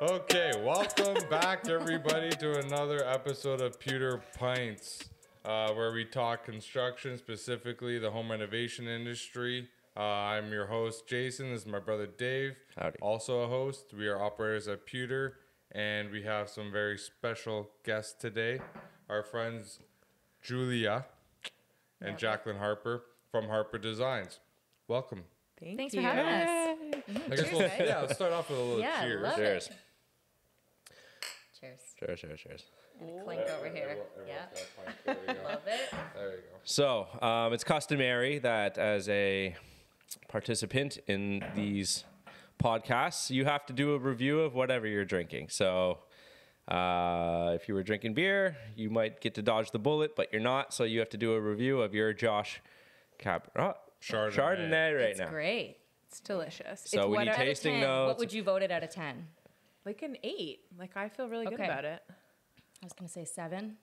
Okay, welcome back to everybody to another episode of Pewter Pints, where we talk construction, specifically the home renovation industry. I'm your host, Jason. This is my brother, Dave. Howdy. Also a host. We are operators at Pewter, and we have some very special guests today. Our friends, Julia and Jacqueline Harper from Harper Designs. Welcome. Thanks for having us. Mm-hmm. Let's start off with a little cheers. Love cheers. It. Cheers. Cheers, cheers, cheers. And a clink over here. Yeah. Love it. There you go. So it's customary that as a participant in these podcasts, you have to do a review of whatever you're drinking. So if you were drinking beer, you might get to dodge the bullet, but you're not. So you have to do a review of your Josh Cab Chardonnay right now. It's great. It's delicious. So it's when you're tasting 10, those, what would you vote it out of 10? Like an 8. Like I feel really good about it. I was gonna say 7,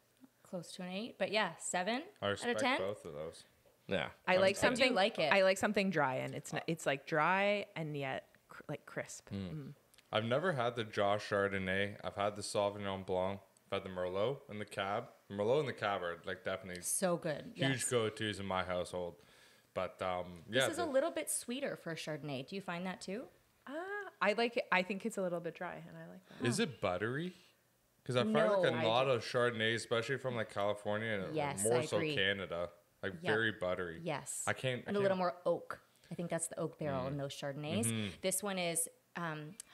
close to an 8, but yeah, 7 I respect out of 10. Both of those. Yeah, I like something like it. I like something dry, and it's not, it's like dry and yet like crisp. Mm. Mm. I've never had the Josh Chardonnay. I've had the Sauvignon Blanc. I've had the Merlot and the Cab. Merlot and the Cab are like definitely so good. Huge go-tos in my household. But yeah, this is a little bit sweeter for a Chardonnay. Do you find that too? I like it. I think it's a little bit dry, and I like that. Is it buttery? Because I find a lot of Chardonnay, especially from like California and more so Canada, like very buttery. Yes, I can't. A little more oak. I think that's the oak barrel in those Chardonnays. Mm-hmm. This one is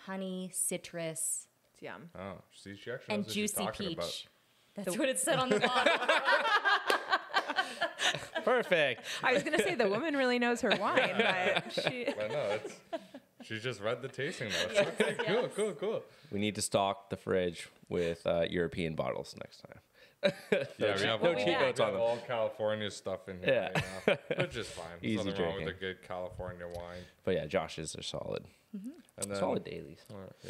honey, citrus. It's yum. Oh, see, she actually knows what she's talking about. And juicy peach. That's what it said on the bottle. Perfect. I was going to say the woman really knows her wine. But she just read the tasting notes. Yes, okay, cool. We need to stock the fridge with European bottles next time. We have all California stuff in here right now, which is fine. There's nothing wrong with a good California wine. But yeah, Josh's are solid. Mm-hmm. And then, solid dailies.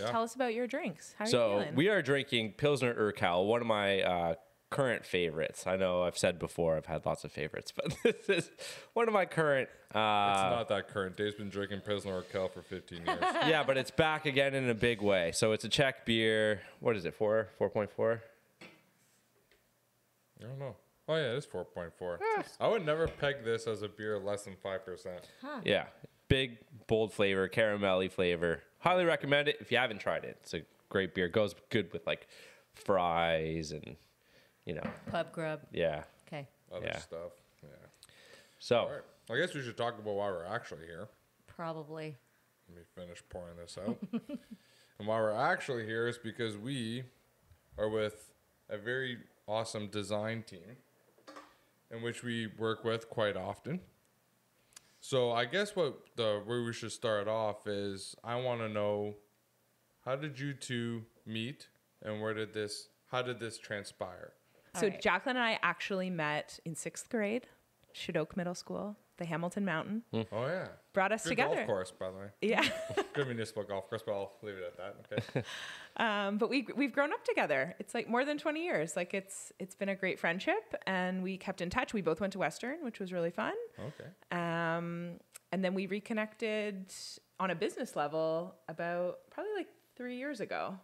Tell us about your drinks. How are you feeling? So we are drinking Pilsner Urquell, one of my current favorites. I know I've said before I've had lots of favorites, but this is one of my current. It's not that current. Dave's been drinking Pilsner Urquell for 15 years. Yeah, but it's back again in a big way. So it's a Czech beer. What is it? 4.4. I don't know. Oh yeah, it's 4.4. I would never peg this as a beer less than 5%. Huh. Yeah, big bold flavor, caramelly flavor. Highly recommend it if you haven't tried it. It's a great beer. Goes good with like fries and. You know, pub grub. Yeah. Okay. Other stuff. Yeah. So, all right. I guess we should talk about why we're actually here. Probably. Let me finish pouring this out. And why we're actually here is because we are with a very awesome design team, in which we work with quite often. So I guess where we should start off is I want to know, how did you two meet, and how did this transpire? So Jacqueline and I actually met in 6th grade, Shadok Middle School, the Hamilton Mountain. Mm. Oh, yeah. Brought us together. Good golf course, by the way. Yeah. Good municipal golf course, but I'll leave it at that. Okay. But we've grown up together. It's like more than 20 years. Like it's been a great friendship, and we kept in touch. We both went to Western, which was really fun. Okay. And then we reconnected on a business level about probably like 3 years ago.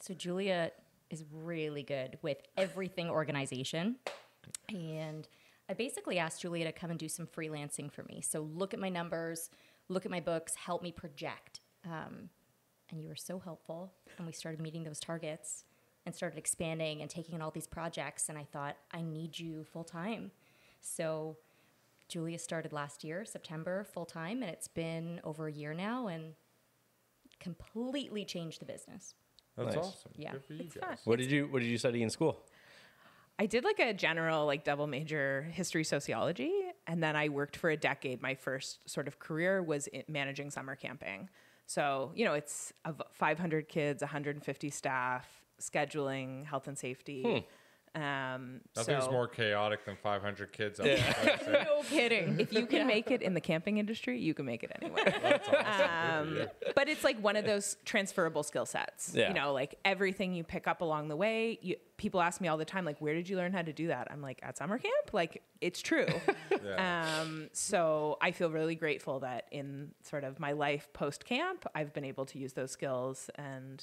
So Julia is really good with everything organization. And I basically asked Julia to come and do some freelancing for me. So look at my numbers, look at my books, help me project. And you were so helpful. And we started meeting those targets and started expanding and taking on all these projects. And I thought, I need you full time. So Julia started last year, September, full time. And it's been over a year now and completely changed the business. That's awesome. Yeah. Good for you guys. What did you study in school? I did like a general like double major, history, sociology, and then I worked for a decade. My first sort of career was managing summer camping. So, you know, it's of 500 kids, 150 staff, scheduling, health and safety. Nothing's more chaotic than 500 kids. No kidding. If you can make it in the camping industry, you can make it anywhere. That's awesome. But it's like one of those transferable skill sets. Yeah. You know, like everything you pick up along the way. People ask me all the time, like, where did you learn how to do that? I'm like, at summer camp. Like, it's true. So I feel really grateful that in sort of my life post camp, I've been able to use those skills. And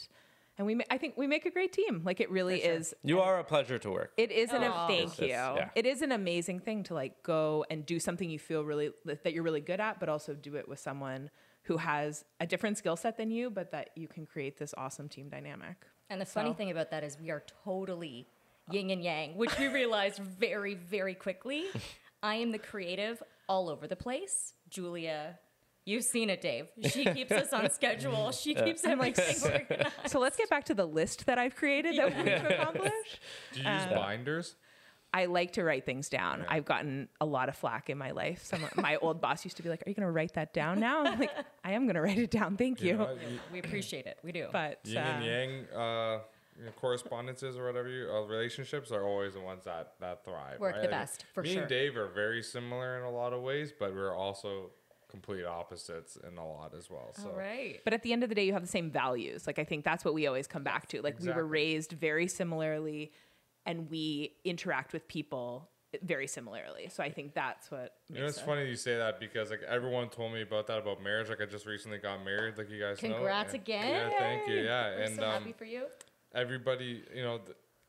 I think we make a great team. Like, it really is. You are a pleasure to work. It is It is an amazing thing to like go and do something you feel really that you're really good at, but also do it with someone who has a different skill set than you, but that you can create this awesome team dynamic. And the funny thing about that is we are totally yin and yang, which we realized very, very quickly. I am the creative all over the place. Julia, you've seen it, Dave. She keeps us on schedule. She keeps everything organized. So let's get back to the list that I've created that we need to accomplish. Do you use binders? I like to write things down. I've gotten a lot of flack in my life. My old boss used to be like, are you going to write that down now? I'm like, I am going to write it down. Thank you. We appreciate it. We do. But yin and yang correspondences or whatever relationships are always the ones that thrive. Work the best, for sure. Me and Dave are very similar in a lot of ways, but we're also complete opposites in a lot as well. So. All right. But at the end of the day, you have the same values. Like, I think that's what we always come back to. Like, we were raised very similarly and we interact with people very similarly. So I think that's what makes it's funny you say that, because like everyone told me about marriage. Like, I just recently got married, like you guys know. Congrats again. Yeah, thank you. Yeah. We're so happy for you. Everybody,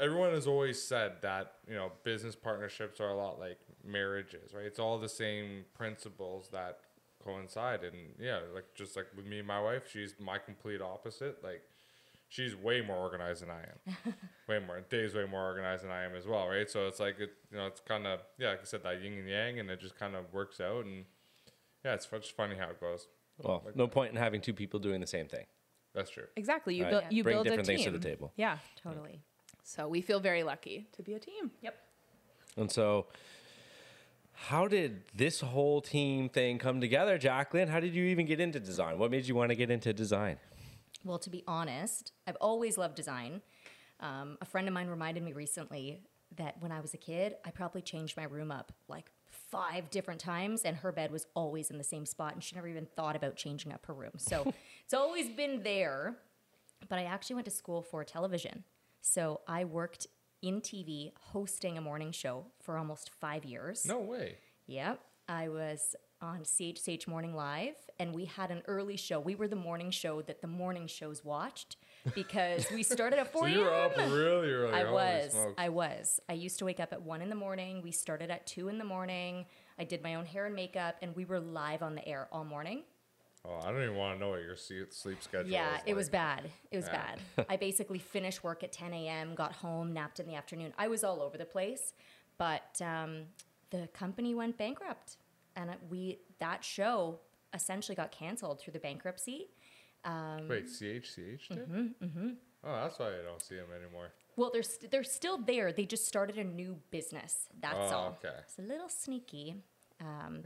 everyone has always said that, business partnerships are a lot like marriages, right? It's all the same principles that coincide. And just like with me and my wife, she's my complete opposite. Like, she's way more organized than I am. Dave's way more organized than I am as well, right? So it's like it's kind of like I said, that yin and yang, and it just kind of works out. And it's just funny how it goes. Well, like, no point in having two people doing the same thing. That's true. Exactly. You bring build different things to the table. Yeah, totally. So we feel very lucky to be a team. Yep. And so, how did this whole team thing come together, Jacqueline? How did you even get into design? What made you want to get into design? Well, to be honest, I've always loved design. A friend of mine reminded me recently that when I was a kid, I probably changed my room up like 5 different times, and her bed was always in the same spot, and she never even thought about changing up her room. So it's always been there. But I actually went to school for television. So I worked in TV, hosting a morning show for almost 5 years. No way. Yep. I was on CHCH Morning Live, and we had an early show. We were the morning show that the morning shows watched, because we started at 4 a.m. So you were up really early. I was. I used to wake up at 1 in the morning. We started at 2 in the morning. I did my own hair and makeup, and we were live on the air all morning. Oh, I don't even want to know what your sleep schedule is. Yeah, it was bad. It was bad. I basically finished work at 10 a.m., got home, napped in the afternoon. I was all over the place. But the company went bankrupt. And that show essentially got canceled through the bankruptcy. Wait, CHCH did? Mm-hmm. Oh, that's why I don't see them anymore. Well, they're still there. They just started a new business. That's all. Okay. It's a little sneaky.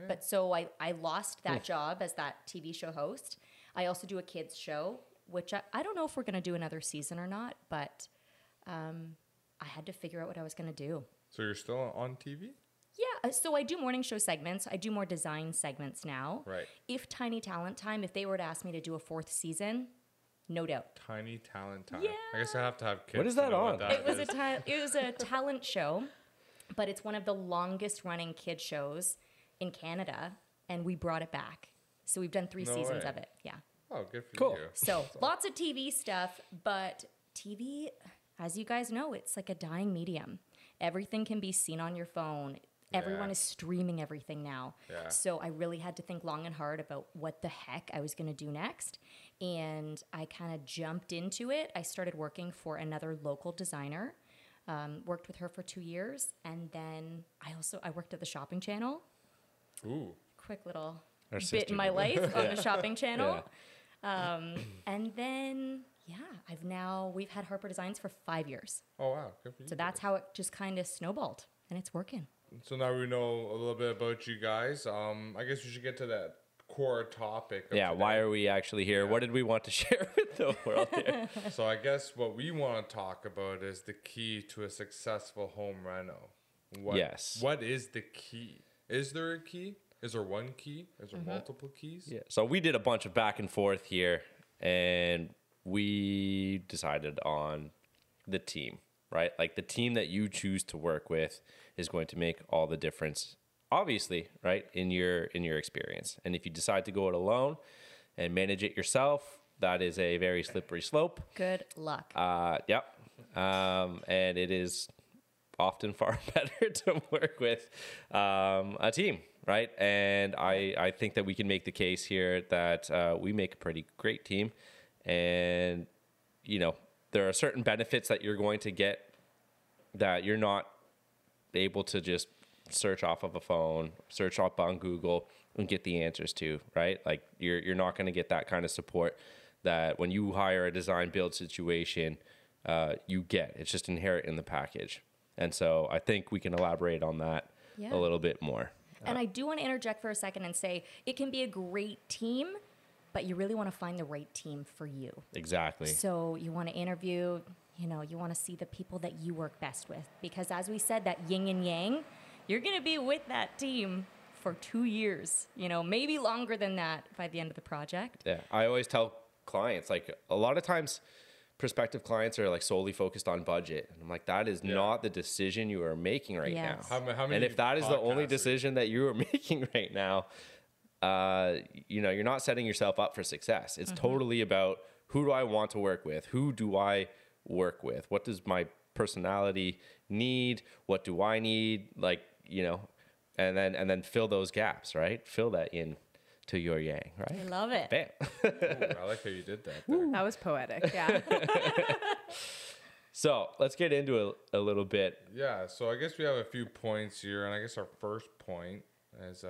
But so I lost that job as that TV show host. I also do a kids show, which I don't know if we're going to do another season or not, but I had to figure out what I was going to do. So you're still on TV? Yeah. So I do morning show segments. I do more design segments now. Right. If Tiny Talent Time, if they were to ask me to do a 4th season, no doubt. Tiny Talent Time. Yeah. I guess I have to have kids. What is that on? It was a talent show, but it's one of the longest running kids shows in Canada, and we brought it back. So we've done 3 seasons of it. Yeah. Oh, good for you. So lots of TV stuff, but TV, as you guys know, it's like a dying medium. Everything can be seen on your phone. Everyone is streaming everything now. Yeah. So I really had to think long and hard about what the heck I was going to do next. And I kind of jumped into it. I started working for another local designer, worked with her for 2 years. And then I worked at the Shopping Channel. Ooh. Quick little bit in my life on the Shopping Channel. Yeah. And then, we've had Harper Designs for 5 years. Oh, wow. Good for you. So that's how it just kind of snowballed, and it's working. So now we know a little bit about you guys. I guess we should get to that core topic of today. Why are we actually here? Yeah. What did we want to share with the world here? So I guess what we want to talk about is the key to a successful home reno. What is the key? Is there a key? Is there one key? Is there multiple keys? Yeah. So we did a bunch of back and forth here, and we decided on the team, right? Like the team that you choose to work with is going to make all the difference, obviously, right, in your experience. And if you decide to go it alone and manage it yourself, that is a very slippery slope. Good luck. Yep. And it is often far better to work with a team, right? And I think that we can make the case here that we make a pretty great team. And, you know, there are certain benefits that you're going to get that you're not able to just search off of a phone, search up on Google and get the answers to, right? Like you're not going to get that kind of support that when you hire a design build situation, you get. It's just inherent in the package. And so I think we can elaborate on that a little bit more. And I do want to interject for a second and say it can be a great team, but you really want to find the right team for you. Exactly. So you want to interview, you know, you want to see the people that you work best with, because as we said, that yin and yang, you're going to be with that team for 2 years, you know, maybe longer than that by the end of the project. Yeah. I always tell clients, like a lot of times prospective clients are like solely focused on budget. And I'm like, that is not the decision you are making right now. How many and if that is the only decision that you are making right now, you know, you're not setting yourself up for success. It's totally about who do I want to work with? Who do I work with? What does my personality need? What do I need? Like, you know, and then fill those gaps, right? Fill that in to your yang, right? I love it. Bam. Ooh, I like how you did that. That was poetic. Yeah. So let's get into a little bit. Yeah. So I guess we have a few points here, and I guess our first point is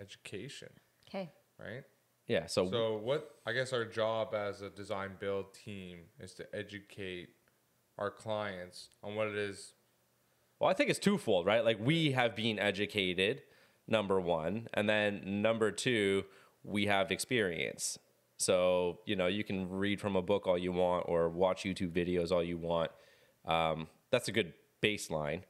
education. Okay. Right. Yeah. So what I guess our job as a design build team is to educate our clients on what it is. Well, I think it's twofold, right? Like we have been educated, number one, and then number two, we have experience. So, you know, you can read from a book all you want or watch YouTube videos all you want. That's a good baseline.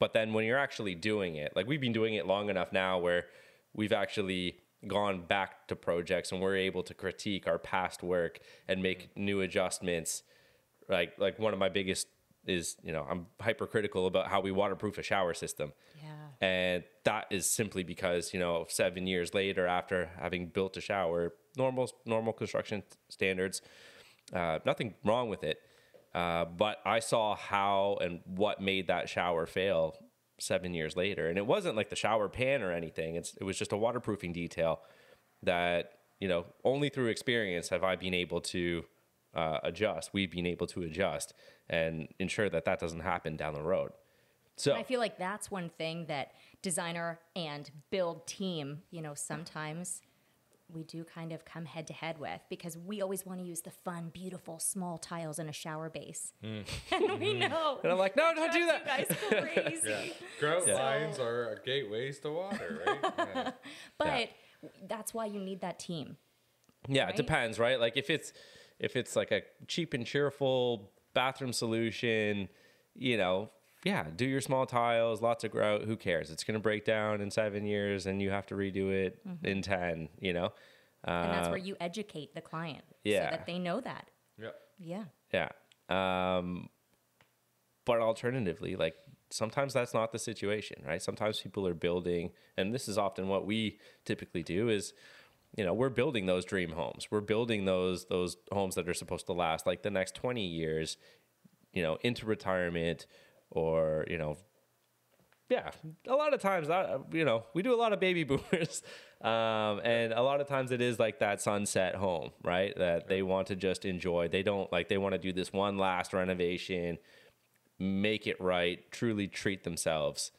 But then when you're actually doing it, like we've been doing it long enough now where we've actually gone back to projects and we're able to critique our past work and make new adjustments. Like one of my biggest is, you know, I'm hypercritical about how we waterproof a shower system. Yeah. And that is simply because, you know, 7 years later, after having built a shower, normal construction standards, nothing wrong with it. But I saw how and what made that shower fail 7 years later. And it wasn't like the shower pan or anything. It was just a waterproofing detail that, you know, only through experience have I been able to adjust. We've been able to adjust and ensure that that doesn't happen down the road. So I feel like that's one thing that designer and build team, you know, sometimes we do kind of come head to head with, because we always want to use the fun, beautiful, small tiles in a shower base. And we know. And I'm like, no, don't do that. Guys, crazy. Grout lines are gateways to water, right? Yeah. But that's why you need that team. Yeah, right? It depends, right? Like if it's like a cheap and cheerful bathroom solution, you know, do your small tiles, lots of grout, who cares? It's going to break down in 7 years and you have to redo it in 10, you know? And that's where you educate the client so that they know that. Yeah. But alternatively, like sometimes that's not the situation, right? Sometimes people are building, and this is often what we typically do is, you know, we're building those dream homes. We're building those homes that are supposed to last like the next 20 years, you know, into retirement, or, you know, a lot of times, you know, we do a lot of baby boomers. And a lot of times it is like that sunset home, right? That they want to just enjoy. They don't like, they want to do this one last renovation, make it right, truly treat themselves,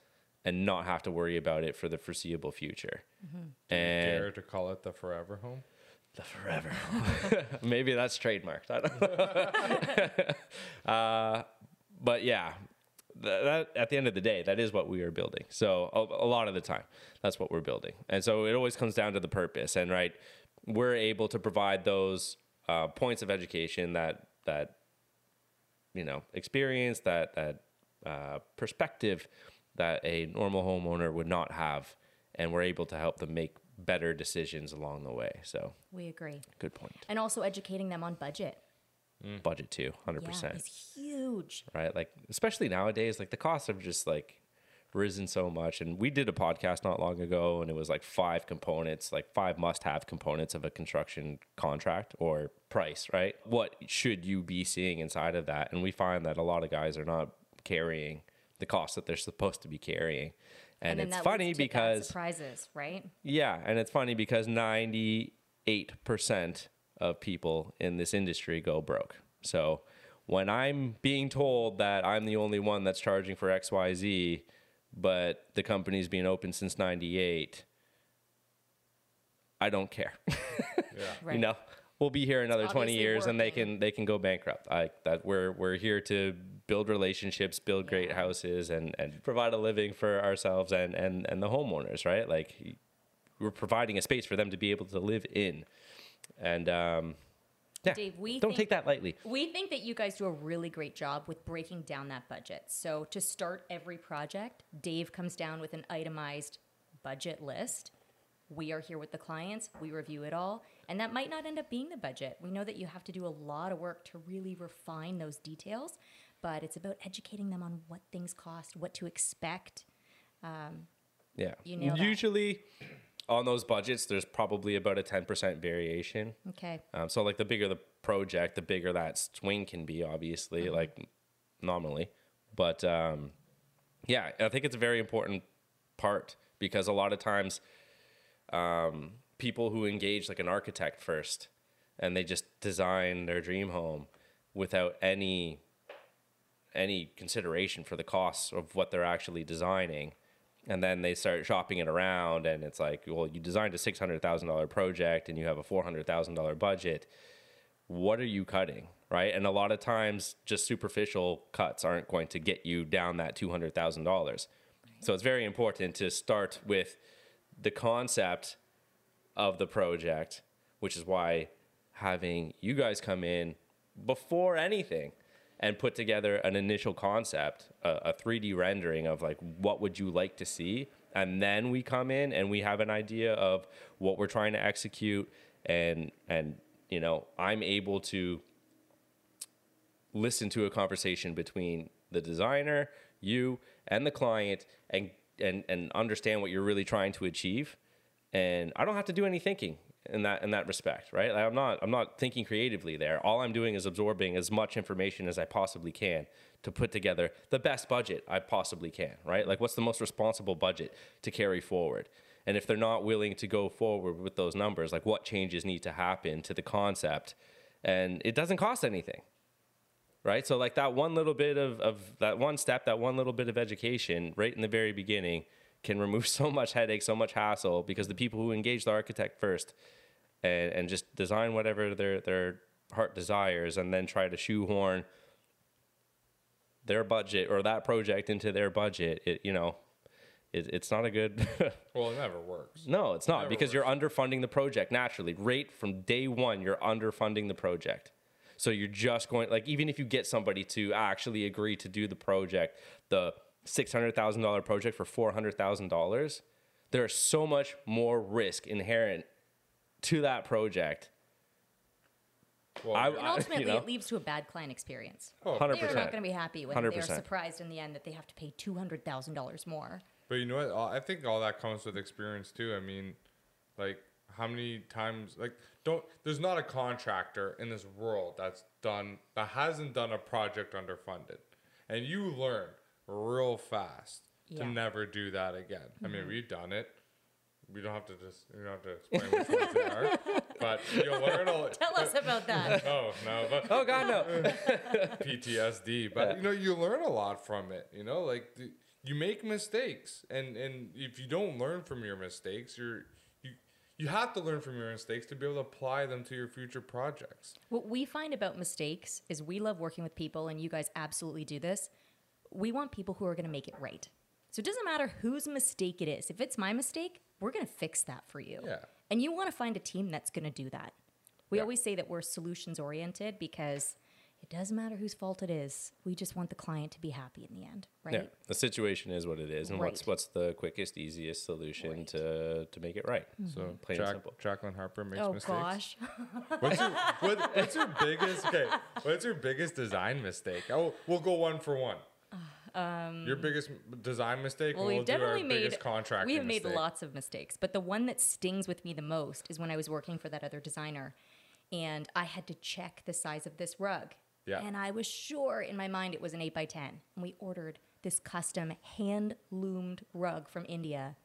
and not have to worry about it for the foreseeable future. Do you dare to call it the forever home? The forever home. Maybe that's trademarked. I don't know. But yeah, that at the end of the day, that is what we are building. So a lot of the time, that's what we're building. And so it always comes down to the purpose. And right, we're able to provide those points of education, that you know, experience, that perspective that a normal homeowner would not have, and we're able to help them make better decisions along the way. So we agree. Good point. And also educating them on budget. Budget too, 100%. Yeah, it's huge. Right? Like, especially nowadays, like the costs have just like risen so much. And we did a podcast not long ago, and it was like 5 components, like 5 must-have components of a construction contract or price, right? What should you be seeing inside of that? And we find that a lot of guys are not carrying the costs that they're supposed to be carrying. And it's funny because surprises, right? Yeah. And it's funny because 98% of people in this industry go broke. So when I'm being told that I'm the only one that's charging for XYZ, but the company's been open since 98, I don't care. Yeah. Right. You know, we'll be here another 20 years working. And they can go bankrupt. We're here to build relationships, build great houses, and provide a living for ourselves and the homeowners, right? Like, we're providing a space for them to be able to live in. And Dave, we don't take that lightly. We think that you guys do a really great job with breaking down that budget. So to start every project, Dave comes down with an itemized budget list. We are here with the clients. We review it all. And that might not end up being the budget. We know that you have to do a lot of work to really refine those details, but it's about educating them on what things cost, what to expect. Usually on those budgets, there's probably about a 10% variation. Okay. So like the bigger the project, the bigger that swing can be, obviously, like nominally. But yeah, I think it's a very important part, because a lot of times people who engage like an architect first, and they just design their dream home without any consideration for the costs of what they're actually designing. And then they start shopping it around, and it's like, well, you designed a $600,000 project and you have a $400,000 budget. What are you cutting, right? And a lot of times just superficial cuts aren't going to get you down that $200,000. Right. So it's very important to start with the concept of the project, which is why having you guys come in before anything and put together an initial concept, a 3D rendering of like, what would you like to see? And then we come in and we have an idea of what we're trying to execute. And you know, I'm able to listen to a conversation between the designer, you, and the client, and understand what you're really trying to achieve. And I don't have to do any thinking in that respect, right? Like, I'm not thinking creatively there. All I'm doing is absorbing as much information as I possibly can to put together the best budget I possibly can, right? Like, what's the most responsible budget to carry forward? And if they're not willing to go forward with those numbers, like, what changes need to happen to the concept? And it doesn't cost anything, right? So like that one little bit of that one step, that one little bit of education right in the very beginning can remove so much headache, so much hassle, because the people who engage the architect first and just design whatever their heart desires, and then try to shoehorn their budget or that project into their budget, it's not a good... Well, it never works. No, it's not, because you're underfunding the project naturally. Right from day one, you're underfunding the project. So you're just going... Like, even if you get somebody to actually agree to do the project, the $600,000 project for $400,000, there is so much more risk inherent to that project. Well, and ultimately, it leads to a bad client experience. 100%. They're not going to be happy when they're surprised in the end that they have to pay $200,000 more. But you know what? I think all that comes with experience too. I mean, like, how many times, like, there's not a contractor in this world that hasn't done a project underfunded. And you learn real fast to never do that again. Mm-hmm. I mean, we've done it. You don't have to explain which ones they are. But you'll learn all... Tell us about that. Oh, no. But, oh, God, no. PTSD. But, you know, you learn a lot from it. You know, like, you make mistakes. And if you don't learn from your mistakes, you have to learn from your mistakes to be able to apply them to your future projects. What we find about mistakes is we love working with people, and you guys absolutely do this. we want people who are going to make it right. So it doesn't matter whose mistake it is. If it's my mistake, we're going to fix that for you. Yeah. And you want to find a team that's going to do that. We always say that we're solutions oriented because it doesn't matter whose fault it is. We just want the client to be happy in the end, right? Yeah. The situation is what it is, and what's the quickest, easiest solution to make it right. Mm-hmm. So plain and simple. Jacqueline Harper makes mistakes. Oh gosh. What's your biggest design mistake? We'll go one for one. Your biggest design mistake. Well, we've definitely made contract. We have made lots of mistakes, but the one that stings with me the most is when I was working for that other designer, and I had to check the size of this rug. Yeah. And I was sure in my mind it was an 8x10, and we ordered this custom hand loomed rug from India.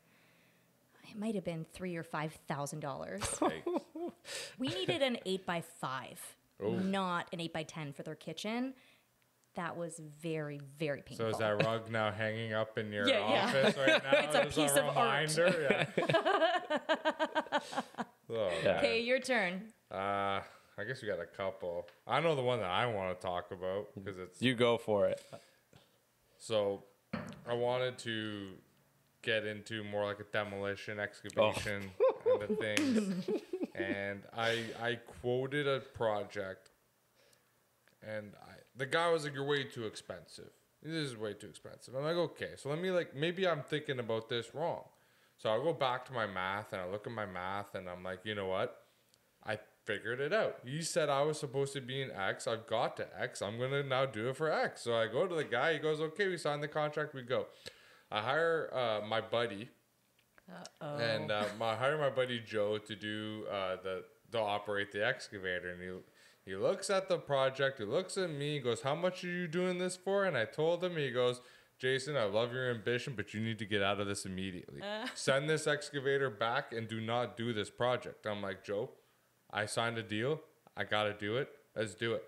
It might have been $3,000 or $5,000. We needed an 8x5, not an 8x10 for their kitchen. That was very, very painful. So is that rug now hanging up in your office right now? It's a piece of reminder? Art. Okay, your turn. I guess we got a couple. I know the one that I want to talk about because it's... You go for it. So I wanted to get into more like a demolition, excavation kind of things. And I quoted a project, and the guy was like, "You're way too expensive. This is way too expensive." I'm like, okay, so let me maybe I'm thinking about this wrong. So I go back to my math, and I look at my math, and I'm like, you know what? I figured it out. You said I was supposed to be in X. I've got to X. I'm going to now do it for X. So I go to the guy. He goes, okay, we signed the contract. We go. I hire my buddy. And I hire my buddy Joe to do to operate the excavator, and he looks at the project, he looks at me, he goes, "How much are you doing this for?" And I told him, he goes, "Jason, I love your ambition, but you need to get out of this immediately. Send this excavator back and do not do this project." I'm like, "Joe, I signed a deal. I got to do it. Let's do it."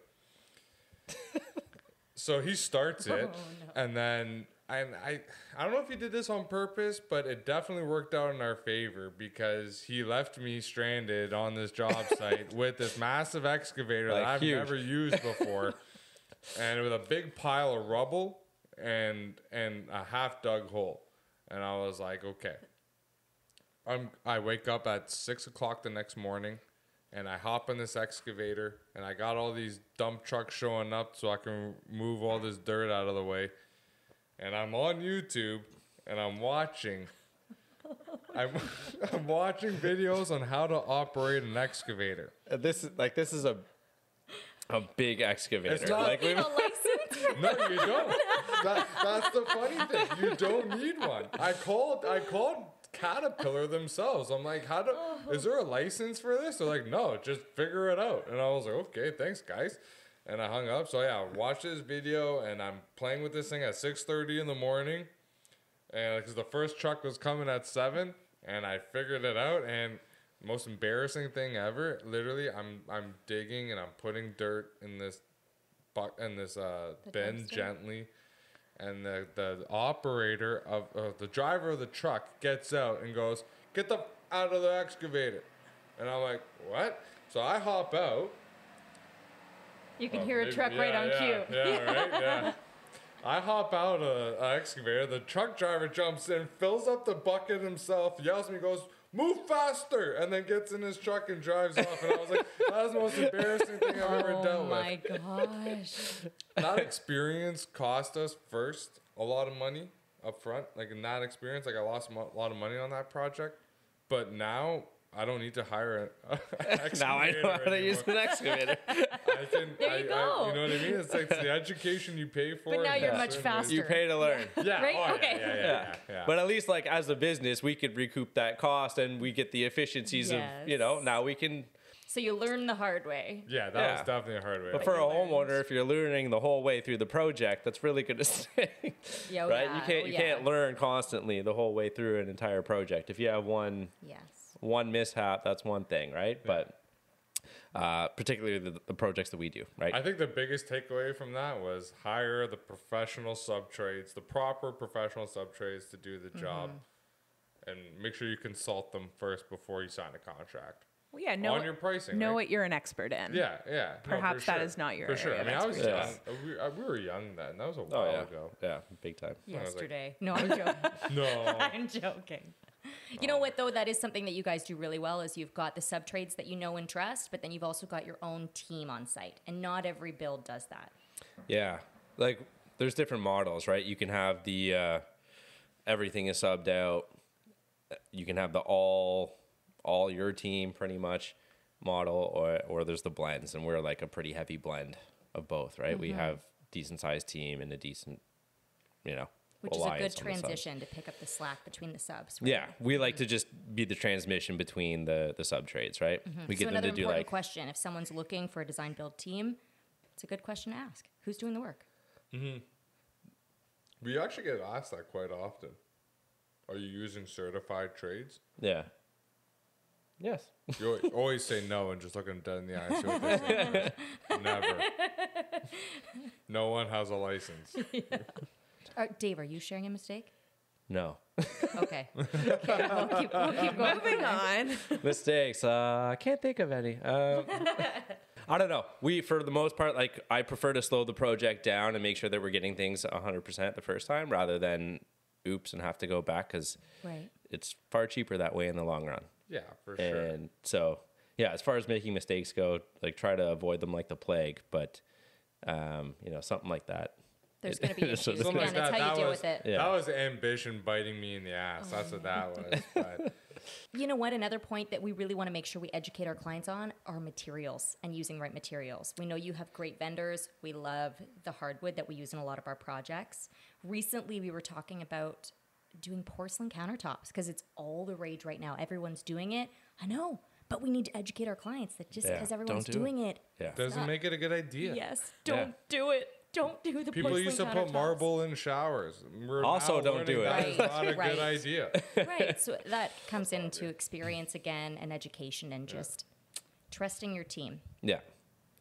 So he starts it, and then I don't know if he did this on purpose, but it definitely worked out in our favor because he left me stranded on this job site with this massive excavator that I've never used before, and with a big pile of rubble and a half dug hole. And I was like, okay. I wake up at 6 o'clock the next morning, and I hop in this excavator, and I got all these dump trucks showing up so I can move all this dirt out of the way. And I'm on YouTube, and I'm watching. I'm watching videos on how to operate an excavator. This is a big excavator. It's not a license. No, you don't. That's the funny thing. You don't need one. I called Caterpillar themselves. I'm like, is there a license for this? They're like, no, just figure it out. And I was like, okay, thanks, guys. And I hung up. So, yeah, I watched this video, and I'm playing with this thing at 6:30 in the morning. And because the first truck was coming at 7, and I figured it out. And most embarrassing thing ever, literally, I'm digging, and I'm putting dirt in this bin gently. And the operator the driver of the truck gets out and goes, "Get the f out of the excavator." And I'm like, what? So I hop out. You can hear a truck right on cue. Yeah, right? Yeah. I hop out of an excavator. The truck driver jumps in, fills up the bucket himself, yells at me, goes, "Move faster!" And then gets in his truck and drives off. And I was like, that was the most embarrassing thing I've ever dealt with. Oh, my gosh. That experience cost us a lot of money up front. In that experience, I lost a lot of money on that project. But now... I don't need to hire an excavator. Now I know how to use an excavator. There you go. You know what I mean? It's like the education you pay for. But now you're much faster. You pay to learn. Yeah. Right? Oh, okay. Yeah. But at least, as a business, we could recoup that cost, and we get the efficiencies of, now we can. So you learn the hard way. Yeah, that was definitely a hard way. But for a homeowner, if you're learning the whole way through the project, that's really good to say. Yeah, right? Yeah. You can't learn constantly the whole way through an entire project. If you have one. Yes. One mishap, that's one thing, right? Yeah. But particularly the projects that we do, right? I think the biggest takeaway from that was hire the proper professional subtrades to do the job, and make sure you consult them first before you sign a contract. Well, yeah, know on your pricing. Know what you're an expert in. Yeah, yeah. Perhaps that is not your area. For sure. I mean, I was young. We were young then. That was a while ago. Yeah, big time. Yesterday. No, I'm joking. No. I'm joking. You know what, though? That is something that you guys do really well is you've got the sub-trades that you know and trust, but then you've also got your own team on site. And not every build does that. Yeah. Like, there's different models, right? You can have the everything is subbed out. You can have the all your team pretty much model, or there's the blends, and we're like a pretty heavy blend of both, right? Mm-hmm. We have decent sized team and a decent, you know, which is a good transition to pick up the slack between the subs. Right? Yeah. We like to just be the transmission between the sub trades, right? Mm-hmm. We get them to do like question. If someone's looking for a design build team, it's a good question to ask. Who's doing the work? Mm-hmm. We actually get asked that quite often. Are you using certified trades? Yeah. Yes. You always say no and just look them dead in the eye and see what they say. Never. No one has a license. Yeah. Dave, are you sharing a mistake? No. Okay. We'll keep going. Moving on. Mistakes. I can't think of any. I don't know. We, for the most part, like I prefer to slow the project down and make sure that we're getting things 100% the first time rather than oops and have to go back because it's far cheaper that way in the long run. Yeah, for sure. And so, yeah, as far as making mistakes go, like try to avoid them like the plague, but, you know, something like that. There's going to be issues. Again, like that's how you deal with it. Yeah. That was ambition biting me in the ass. Oh, that's what that was. But. You know what? Another point that we really want to make sure we educate our clients on are materials and using right materials. We know you have great vendors. We love the hardwood that we use in a lot of our projects. Recently, we were talking about doing porcelain countertops because it's all the rage right now. Everyone's doing it. I know, but we need to educate our clients that just because everyone's doing it doesn't make it a good idea. Yes, don't do it. Don't do the people used to put marble in showers. We're also don't do it. That's not a good idea. Right. So that comes into experience again and education and just trusting your team. Yeah.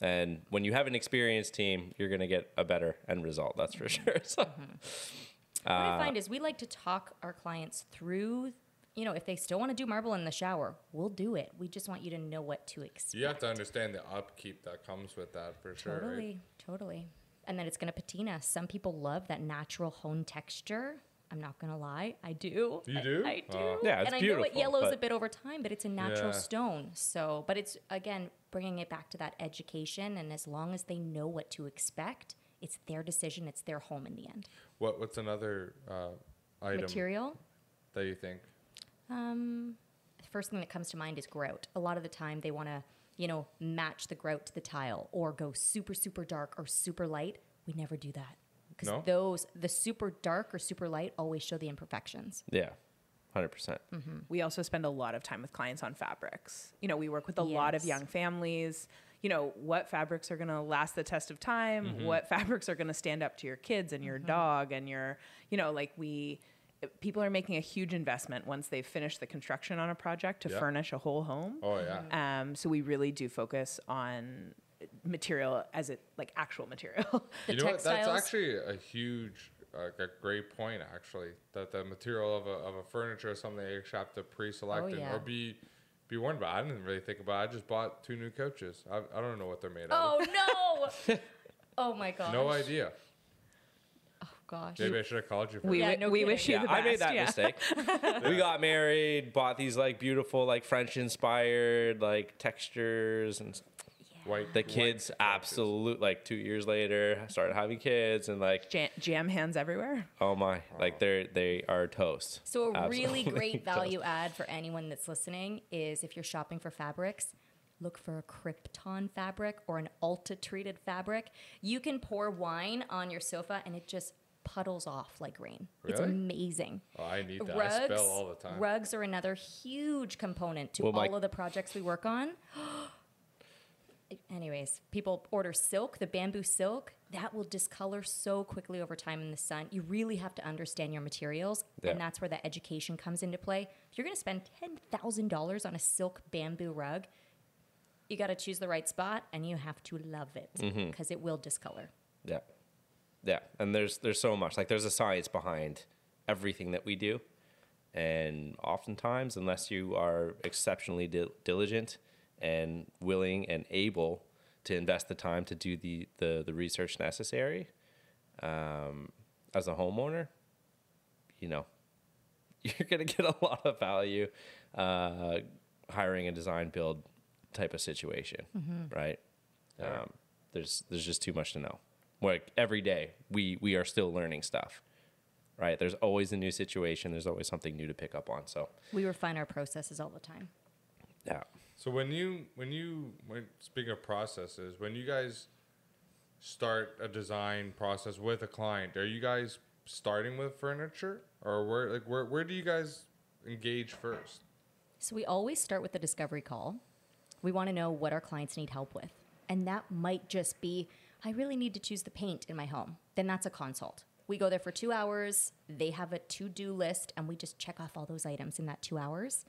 And when you have an experienced team, you're going to get a better end result. That's for sure. So. Mm-hmm. What I find is we like to talk our clients through, you know, if they still want to do marble in the shower, we'll do it. We just want you to know what to expect. You have to understand the upkeep that comes with that for sure. Totally, totally. And then it's going to patina. Some people love that natural honed texture. I'm not going to lie. I do. You do? I do. Yeah, it's beautiful. And I know it yellows a bit over time, but it's a natural stone. So, but it's, again, bringing it back to that education. And as long as they know what to expect, it's their decision. It's their home in the end. What's another item? Material? That you think? The first thing that comes to mind is grout. A lot of the time they want to, you know, match the grout to the tile or go super, super dark or super light. We never do that. Because the super dark or super light always show the imperfections. Yeah. 100%. Mm-hmm. We also spend a lot of time with clients on fabrics. You know, we work with a lot of young families. You know, what fabrics are going to last the test of time? Mm-hmm. What fabrics are going to stand up to your kids and your dog and your, you know, like people are making a huge investment once they've finished the construction on a project to furnish a whole home. Oh, yeah. So we really do focus on material as it, like actual material. You know what? That's actually a huge... a great point, actually, that the material of a furniture or something you actually have to pre-select or be warned about. I didn't really think about it. I just bought 2 new couches. I don't know what they're made of. Oh, no. Oh, my gosh. No idea. Oh, gosh. Maybe I should have called you for that. We wish you the best. I made that mistake. We got married, bought these, like, beautiful, like, French-inspired, like, textures and stuff. The kids, absolute. Like 2 years later, started having kids and like jam hands everywhere. Oh my! Like they are toast. So a really great value add for anyone that's listening is if you're shopping for fabrics, look for a Krypton fabric or an Alta treated fabric. You can pour wine on your sofa and it just puddles off like rain. Really? It's amazing. Oh, I need that. Rugs, I spill all the time. Rugs are another huge component to all of the projects we work on. Anyways, people order silk, the bamboo silk. That will discolor so quickly over time in the sun. You really have to understand your materials, and that's where the education comes into play. If you're going to spend $10,000 on a silk bamboo rug, you got to choose the right spot, and you have to love it because it will discolor. Yeah. Yeah, and there's so much. Like, there's a science behind everything that we do, and oftentimes, unless you are exceptionally diligent and willing and able to invest the time to do the research necessary, as a homeowner, you know, you're going to get a lot of value hiring a design build type of situation, mm-hmm. right? Yeah. There's just too much to know. Like every day we are still learning stuff, right? There's always a new situation. There's always something new to pick up on. So we refine our processes all the time. Yeah. So when speaking of processes, when you guys start a design process with a client, are you guys starting with furniture, or where do you guys engage first? So we always start with the discovery call. We want to know what our clients need help with. And that might just be, I really need to choose the paint in my home. Then that's a consult. We go there for 2 hours. They have a to-do list, and we just check off all those items in that 2 hours.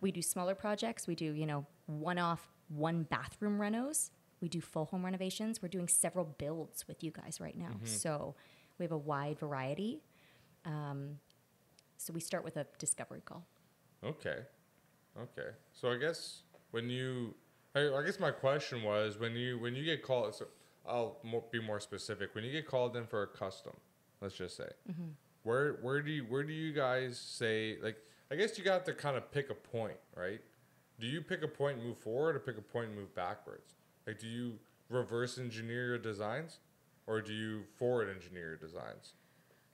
We do smaller projects. We do, one-off, one-bathroom renos. We do full home renovations. We're doing several builds with you guys right now. Mm-hmm. So we have a wide variety. So we start with a discovery call. Okay. So I guess my question was, when you get called, so I'll be more specific. When you get called in for a custom, let's just say, mm-hmm. where do you guys say, I guess you got to kind of pick a point, right? Do you pick a point and move forward, or pick a point and move backwards? Do you reverse engineer your designs, or do you forward engineer your designs?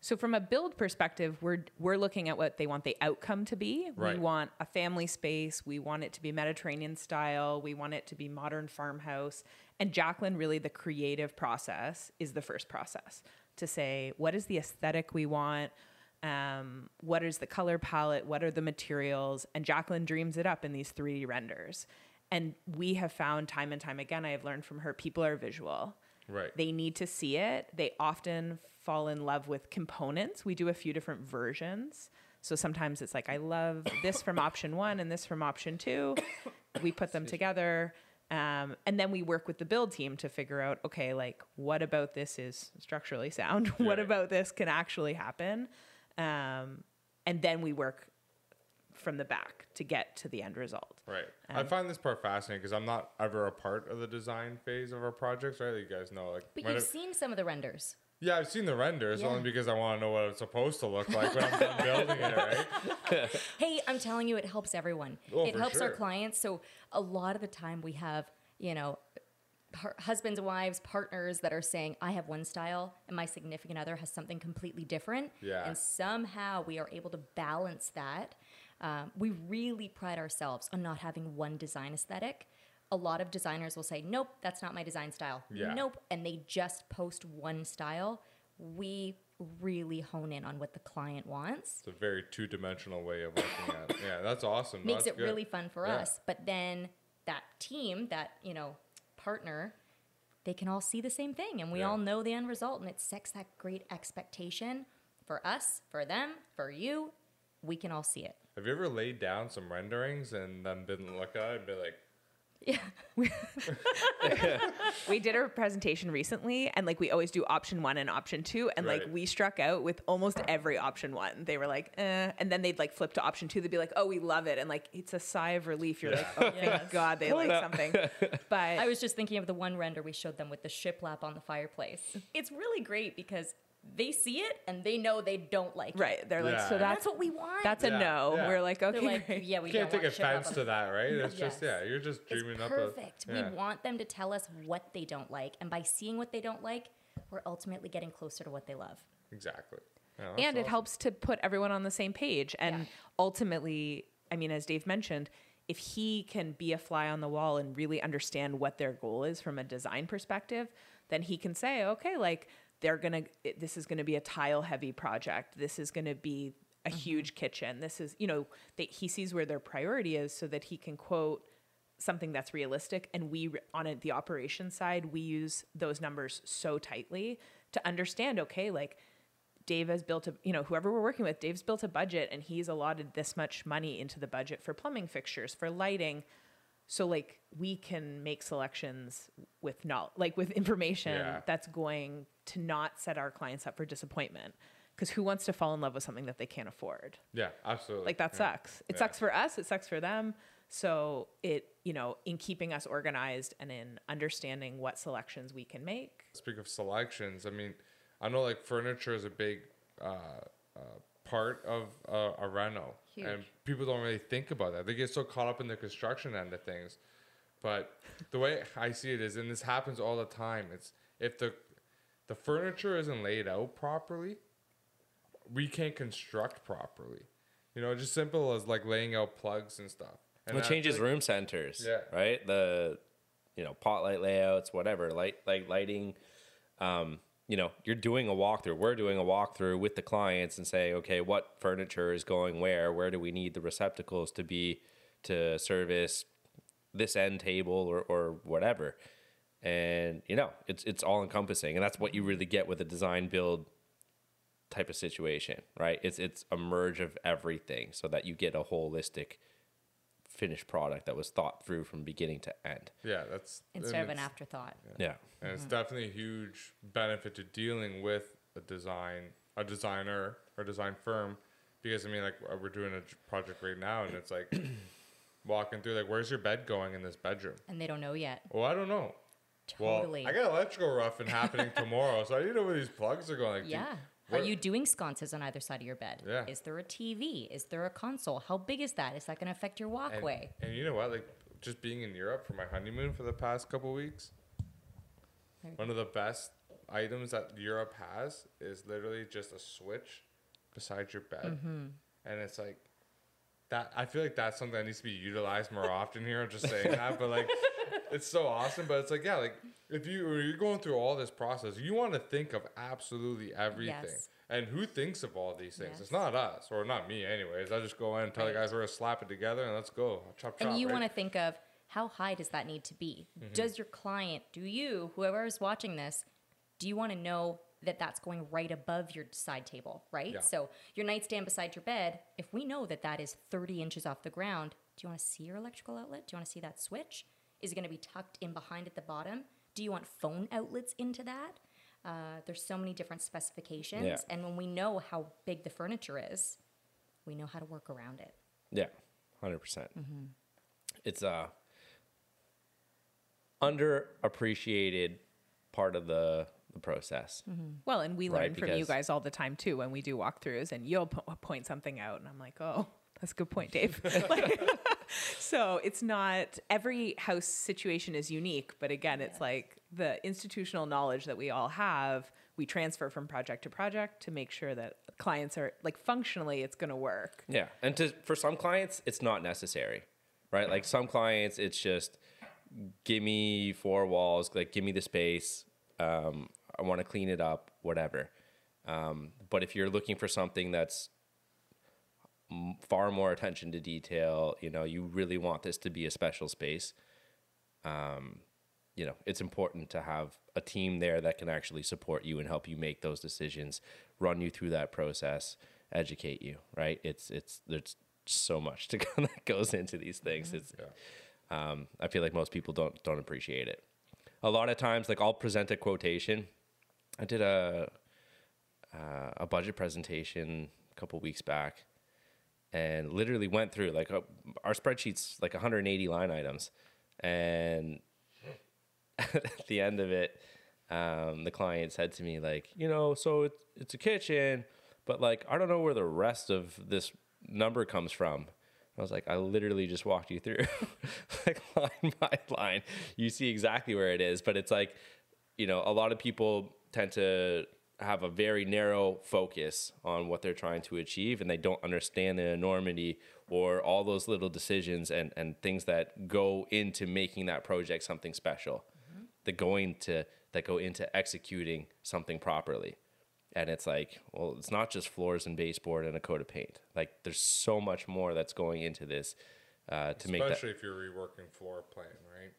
So from a build perspective, we're looking at what they want the outcome to be. Right. We want a family space. We want it to be Mediterranean style. We want it to be modern farmhouse. And Jacqueline, really the creative process is the first process to say, what is the aesthetic we want? What is the color palette? What are the materials? And Jacqueline dreams it up in these 3D renders. And we have found time and time again, I have learned from her, people are visual. Right. They need to see it. They often fall in love with components. We do a few different versions. So sometimes it's like, I love this from option 1 and this from option 2. We put them together. And then we work with the build team to figure out, okay, what about this is structurally sound? Right. What about this can actually happen? And then we work from the back to get to the end result. Right. I find this part fascinating because I'm not ever a part of the design phase of our projects, right? You guys know. But you've seen some of the renders. Yeah, I've seen the renders only because I want to know what it's supposed to look like when I'm done building it, right? Hey, I'm telling you, it helps everyone. Oh, it helps our clients. So a lot of the time we have, husbands, wives, partners that are saying, I have one style and my significant other has something completely different. Yeah. And somehow we are able to balance that. We really pride ourselves on not having one design aesthetic. A lot of designers will say, nope, that's not my design style. Yeah. Nope. And they just post one style. We really hone in on what the client wants. It's a very two-dimensional way of looking at it. Yeah, that's awesome. Makes it really fun for us. But then that team, that, partner, they can all see the same thing. And we all know the end result. And it sets that great expectation for us, for them, for you. We can all see it. Have you ever laid down some renderings and then didn't look at it and be like, yeah. We did a presentation recently, and we always do option 1 and option 2, and we struck out with almost every option 1. They were like, eh, and then they'd flip to option 2. They'd be like, oh, we love it, and it's a sigh of relief. You're like, oh, thank God they like something. But I was just thinking of the one render we showed them with the shiplap on the fireplace. It's really great because they see it and they know they don't like it. They're like, so that's what we want. That's a no. Yeah. We're like, okay, we can't take offense to that, right? It's just, you're just dreaming up. Perfect. We want them to tell us what they don't like, and by seeing what they don't like, we're ultimately getting closer to what they love. Exactly. Yeah, and awesome. It helps to put everyone on the same page. And ultimately, as Dave mentioned, if he can be a fly on the wall and really understand what their goal is from a design perspective, then he can say, okay, this is going to be a tile heavy project. This is going to be a huge kitchen. This is, he sees where their priority is so that he can quote something that's realistic. And the operations side, we use those numbers so tightly to understand, okay, Dave has built whoever we're working with, Dave's built a budget and he's allotted this much money into the budget for plumbing fixtures, for lighting. So we can make selections with with information that's going to not set our clients up for disappointment, because who wants to fall in love with something that they can't afford? Yeah, absolutely. That sucks. It sucks for us. It sucks for them. So it, you know, in keeping us organized and in understanding what selections we can make. Speaking of selections, I mean, I know like furniture is a big part of a reno. Huge. And people don't really think about that. They get so caught up in the construction end of things. But the way I see it is, and this happens all the time, it's if the furniture isn't laid out properly, we can't construct properly. You know, just simple as like laying out plugs and stuff. And it changes room centers, yeah, right? The, you know, pot light layouts, whatever, lighting. You know, you're doing a walkthrough. We're doing a walkthrough with the clients and say, okay, what furniture is going where? Where do we need the receptacles to be to service this end table or whatever? And, you know, it's all encompassing. And that's what you really get with a design build type of situation, right? It's a merge of everything so that you get a holistic finished product that was thought through from beginning to end. Yeah, that's instead of an afterthought. Yeah. And it's definitely a huge benefit to dealing with a designer or design firm, because I mean, like, we're doing a project right now and it's like walking through like, where's your bed going in this bedroom? And they don't know yet. Well, I don't know. Totally. Well, I got electrical roughing happening tomorrow, so I need to know where these plugs are going. Like, yeah. Are you doing sconces on either side of your bed? Yeah. Is there a TV? Is there a console? How big is that? Is that going to affect your walkway? And you know what? Like, just being in Europe for my honeymoon for the past couple of weeks, one of the best items that Europe has is literally just a switch beside your bed. Mm-hmm. And it's like that. I feel like that's something that needs to be utilized more often here. I'm just saying that, but like, it's so awesome. But it's like, yeah, like, if you're going through all this process, you want to think of absolutely everything. Yes. And who thinks of all these things? Yes. It's not us, or not me anyways. I just go in and tell the guys we're going to slap it together and let's go. Chop, chop. And you want to think of how high does that need to be? Mm-hmm. Does your client, do you, whoever is watching this, do you want to know that that's going right above your side table, right? Yeah. So your nightstand beside your bed, if we know that that is 30 inches off the ground, do you want to see your electrical outlet? Do you want to see that switch? Is it going to be tucked in behind at the bottom? Do you want phone outlets into that? There's so many different specifications. Yeah. And when we know how big the furniture is, we know how to work around it. Yeah, 100%. Mm-hmm. It's a underappreciated part of the process. Mm-hmm. Well, and we learn from you guys all the time too when we do walkthroughs, and you'll point something out and I'm like, oh, that's a good point, Dave. Like, so it's not, every house situation is unique, but again, it's like the institutional knowledge that we all have, we transfer from project to project to make sure that clients are like, functionally it's going to work. Yeah. And for some clients, it's not necessary, right? Like some clients, it's just give me four walls, like give me the space. I want to clean it up, whatever. But if you're looking for something that's far more attention to detail, you know, you really want this to be a special space. You know, it's important to have a team there that can actually support you and help you make those decisions, run you through that process, educate you, right? There's so much that goes into these things. Mm-hmm. I feel like most people don't appreciate it. A lot of times, like I'll present a quotation. I did a budget presentation a couple weeks back, and literally went through like our spreadsheet's like 180 line items, and at the end of it, the client said to me like, you know, so it's a kitchen, but like I don't know where the rest of this number comes from. And I was like, I literally just walked you through like line by line. You see exactly where it is, but it's like, you know, a lot of people tend to have a very narrow focus on what they're trying to achieve, and they don't understand the enormity or all those little decisions and things that go into making that project something special, mm-hmm. that go into executing something properly. And it's like, well, it's not just floors and baseboard and a coat of paint. Like there's so much more that's going into this to make that. Especially if you're reworking floor plan, right?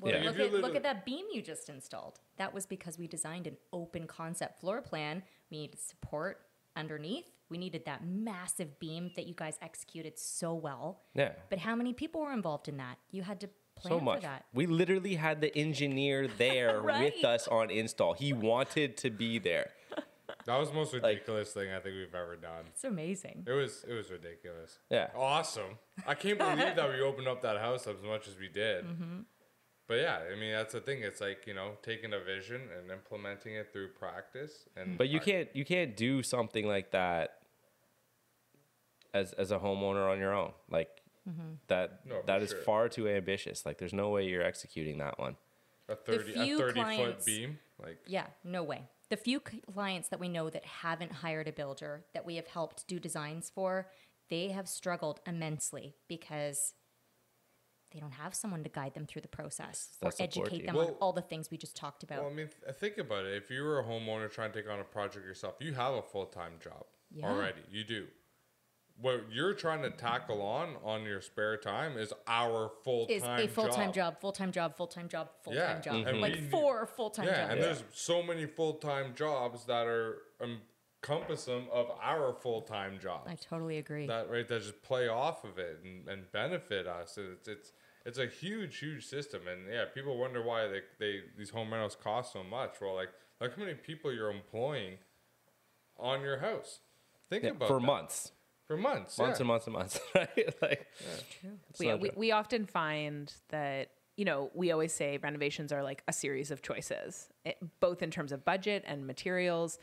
Well, yeah. Look at that beam you just installed. That was because we designed an open concept floor plan. We needed support underneath. We needed that massive beam that you guys executed so well. Yeah. But how many people were involved in that? You had to plan for that. We literally had the engineer there right. with us on install. He wanted to be there. That was the most ridiculous thing I think we've ever done. It's amazing. It was ridiculous. Yeah. Awesome. I can't believe that we opened up that house as much as we did. Mm-hmm. But yeah, I mean, that's the thing. It's like, you know, taking a vision and implementing it through practice. And but you can't do something like that as a homeowner on your own. Like that is far too ambitious. Like there's no way you're executing that one. A 30 foot beam. Like yeah, no way. The few clients that we know that haven't hired a builder that we have helped do designs for, they have struggled immensely because they don't have someone to guide them through the process or educate them on all the things we just talked about. Well, I mean, think about it. If you were a homeowner trying to take on a project yourself, you have a full-time job already. You do. What you're trying to tackle on your spare time is our full-time job. Mm-hmm. Like four full-time jobs. Yeah, and there's so many full-time jobs that are encompassing of our full-time jobs. I totally agree. That just play off of it and benefit us. It's a huge, huge system. And yeah, people wonder why these home rentals cost so much. Well, like, look how many people you're employing on your house. Think about that. For months and months and months, right? Like, it's true. We often find that, you know, we always say renovations are like a series of choices, both in terms of budget and materials,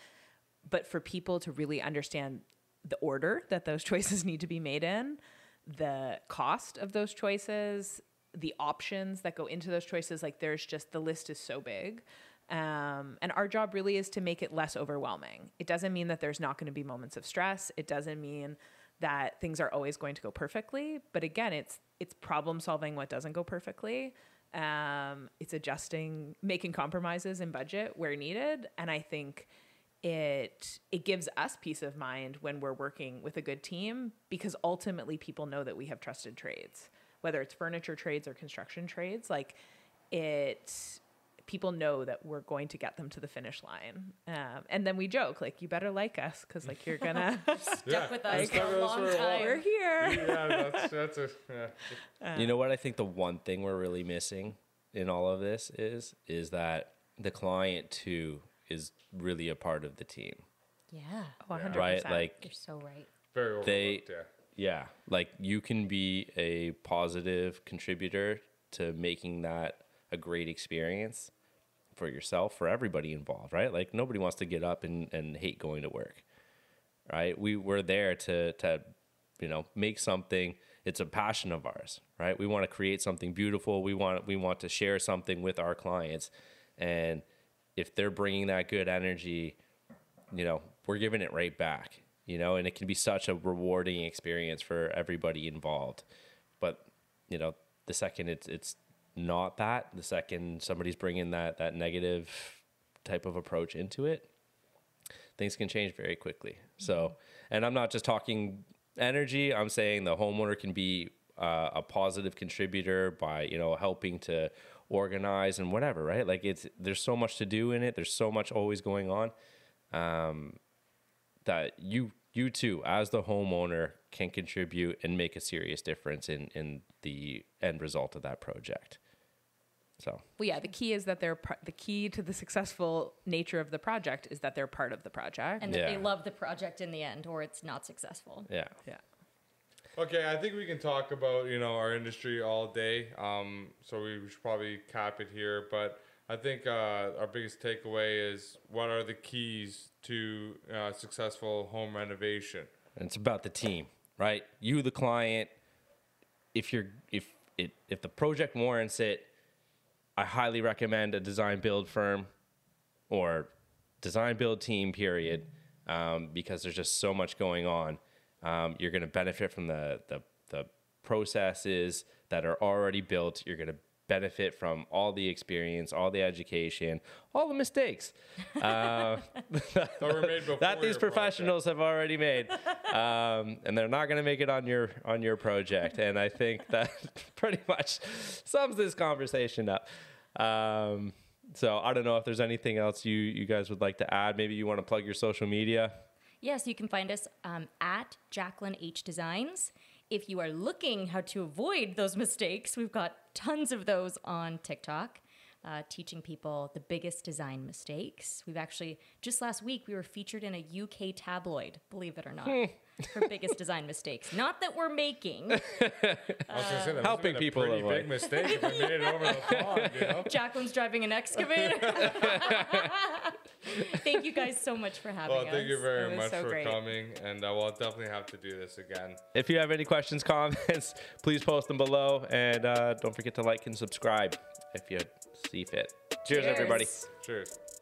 but for people to really understand the order that those choices need to be made in, the cost of those choices, the options that go into those choices, like there's just, the list is so big. And our job really is to make it less overwhelming. It doesn't mean that there's not going to be moments of stress. It doesn't mean that things are always going to go perfectly. But again, it's problem solving what doesn't go perfectly. It's adjusting, making compromises in budget where needed. And I think it gives us peace of mind when we're working with a good team, because ultimately people know that we have trusted trades, whether it's furniture trades or construction trades. Like people know that we're going to get them to the finish line. And then we joke, like, you better like us, because, like, you're going to stuck with us for a long time. We're here. Yeah, that's you know what I think the one thing we're really missing in all of this is that the client, too, is really a part of the team. Yeah. Oh, 100%. Right? Like, you're so right. Very overlooked, yeah. Like, you can be a positive contributor to making that a great experience for yourself, for everybody involved, right? Like nobody wants to get up and hate going to work, right? We were there to you know, make something. It's a passion of ours, right? We want to create something beautiful. We want to share something with our clients, and if they're bringing that good energy, you know, we're giving it right back, you know, and it can be such a rewarding experience for everybody involved. But you know, the second it's not that, the second somebody's bringing that negative type of approach into it, things can change very quickly. So, and I'm not just talking energy, I'm saying the homeowner can be a positive contributor by, you know, helping to organize and whatever, right? Like there's so much to do in it. There's so much always going on, that you too, as the homeowner, can contribute and make a serious difference in the end result of that project. So, well, yeah, the key is that the key to the successful nature of the project is that they're part of the project. And that they love the project in the end, or it's not successful. Yeah. Yeah. Okay. I think we can talk about, you know, our industry all day. So we should probably cap it here, but I think our biggest takeaway is, what are the keys to successful home renovation? And it's about the team, right? You, the client. If the project warrants it, I highly recommend a design build firm or design build team. Period, because there's just so much going on. You're going to benefit from the processes that are already built. You're going to benefit from all the experience, all the education, all the mistakes that these professionals have already made, and they're not going to make it on your project. And I think that pretty much sums this conversation up. So I don't know if there's anything else you guys would like to add. Maybe you want to plug your social media. Yes, you can find us at Jacqueline H. Designs. If you are looking how to avoid those mistakes, we've got tons of those on TikTok. teaching people the biggest design mistakes. We've actually, just last week, we were featured in a UK tabloid, believe it or not, for biggest design mistakes. Not that we're making. Helping people avoid. Big mistake if I made it over the pond, you know? Jacqueline's driving an excavator. Thank you guys so much for having us. Well, thank you very much for coming, and we'll definitely have to do this again. If you have any questions, comments, please post them below, and don't forget to like and subscribe if you see fit. Cheers, everybody. Cheers.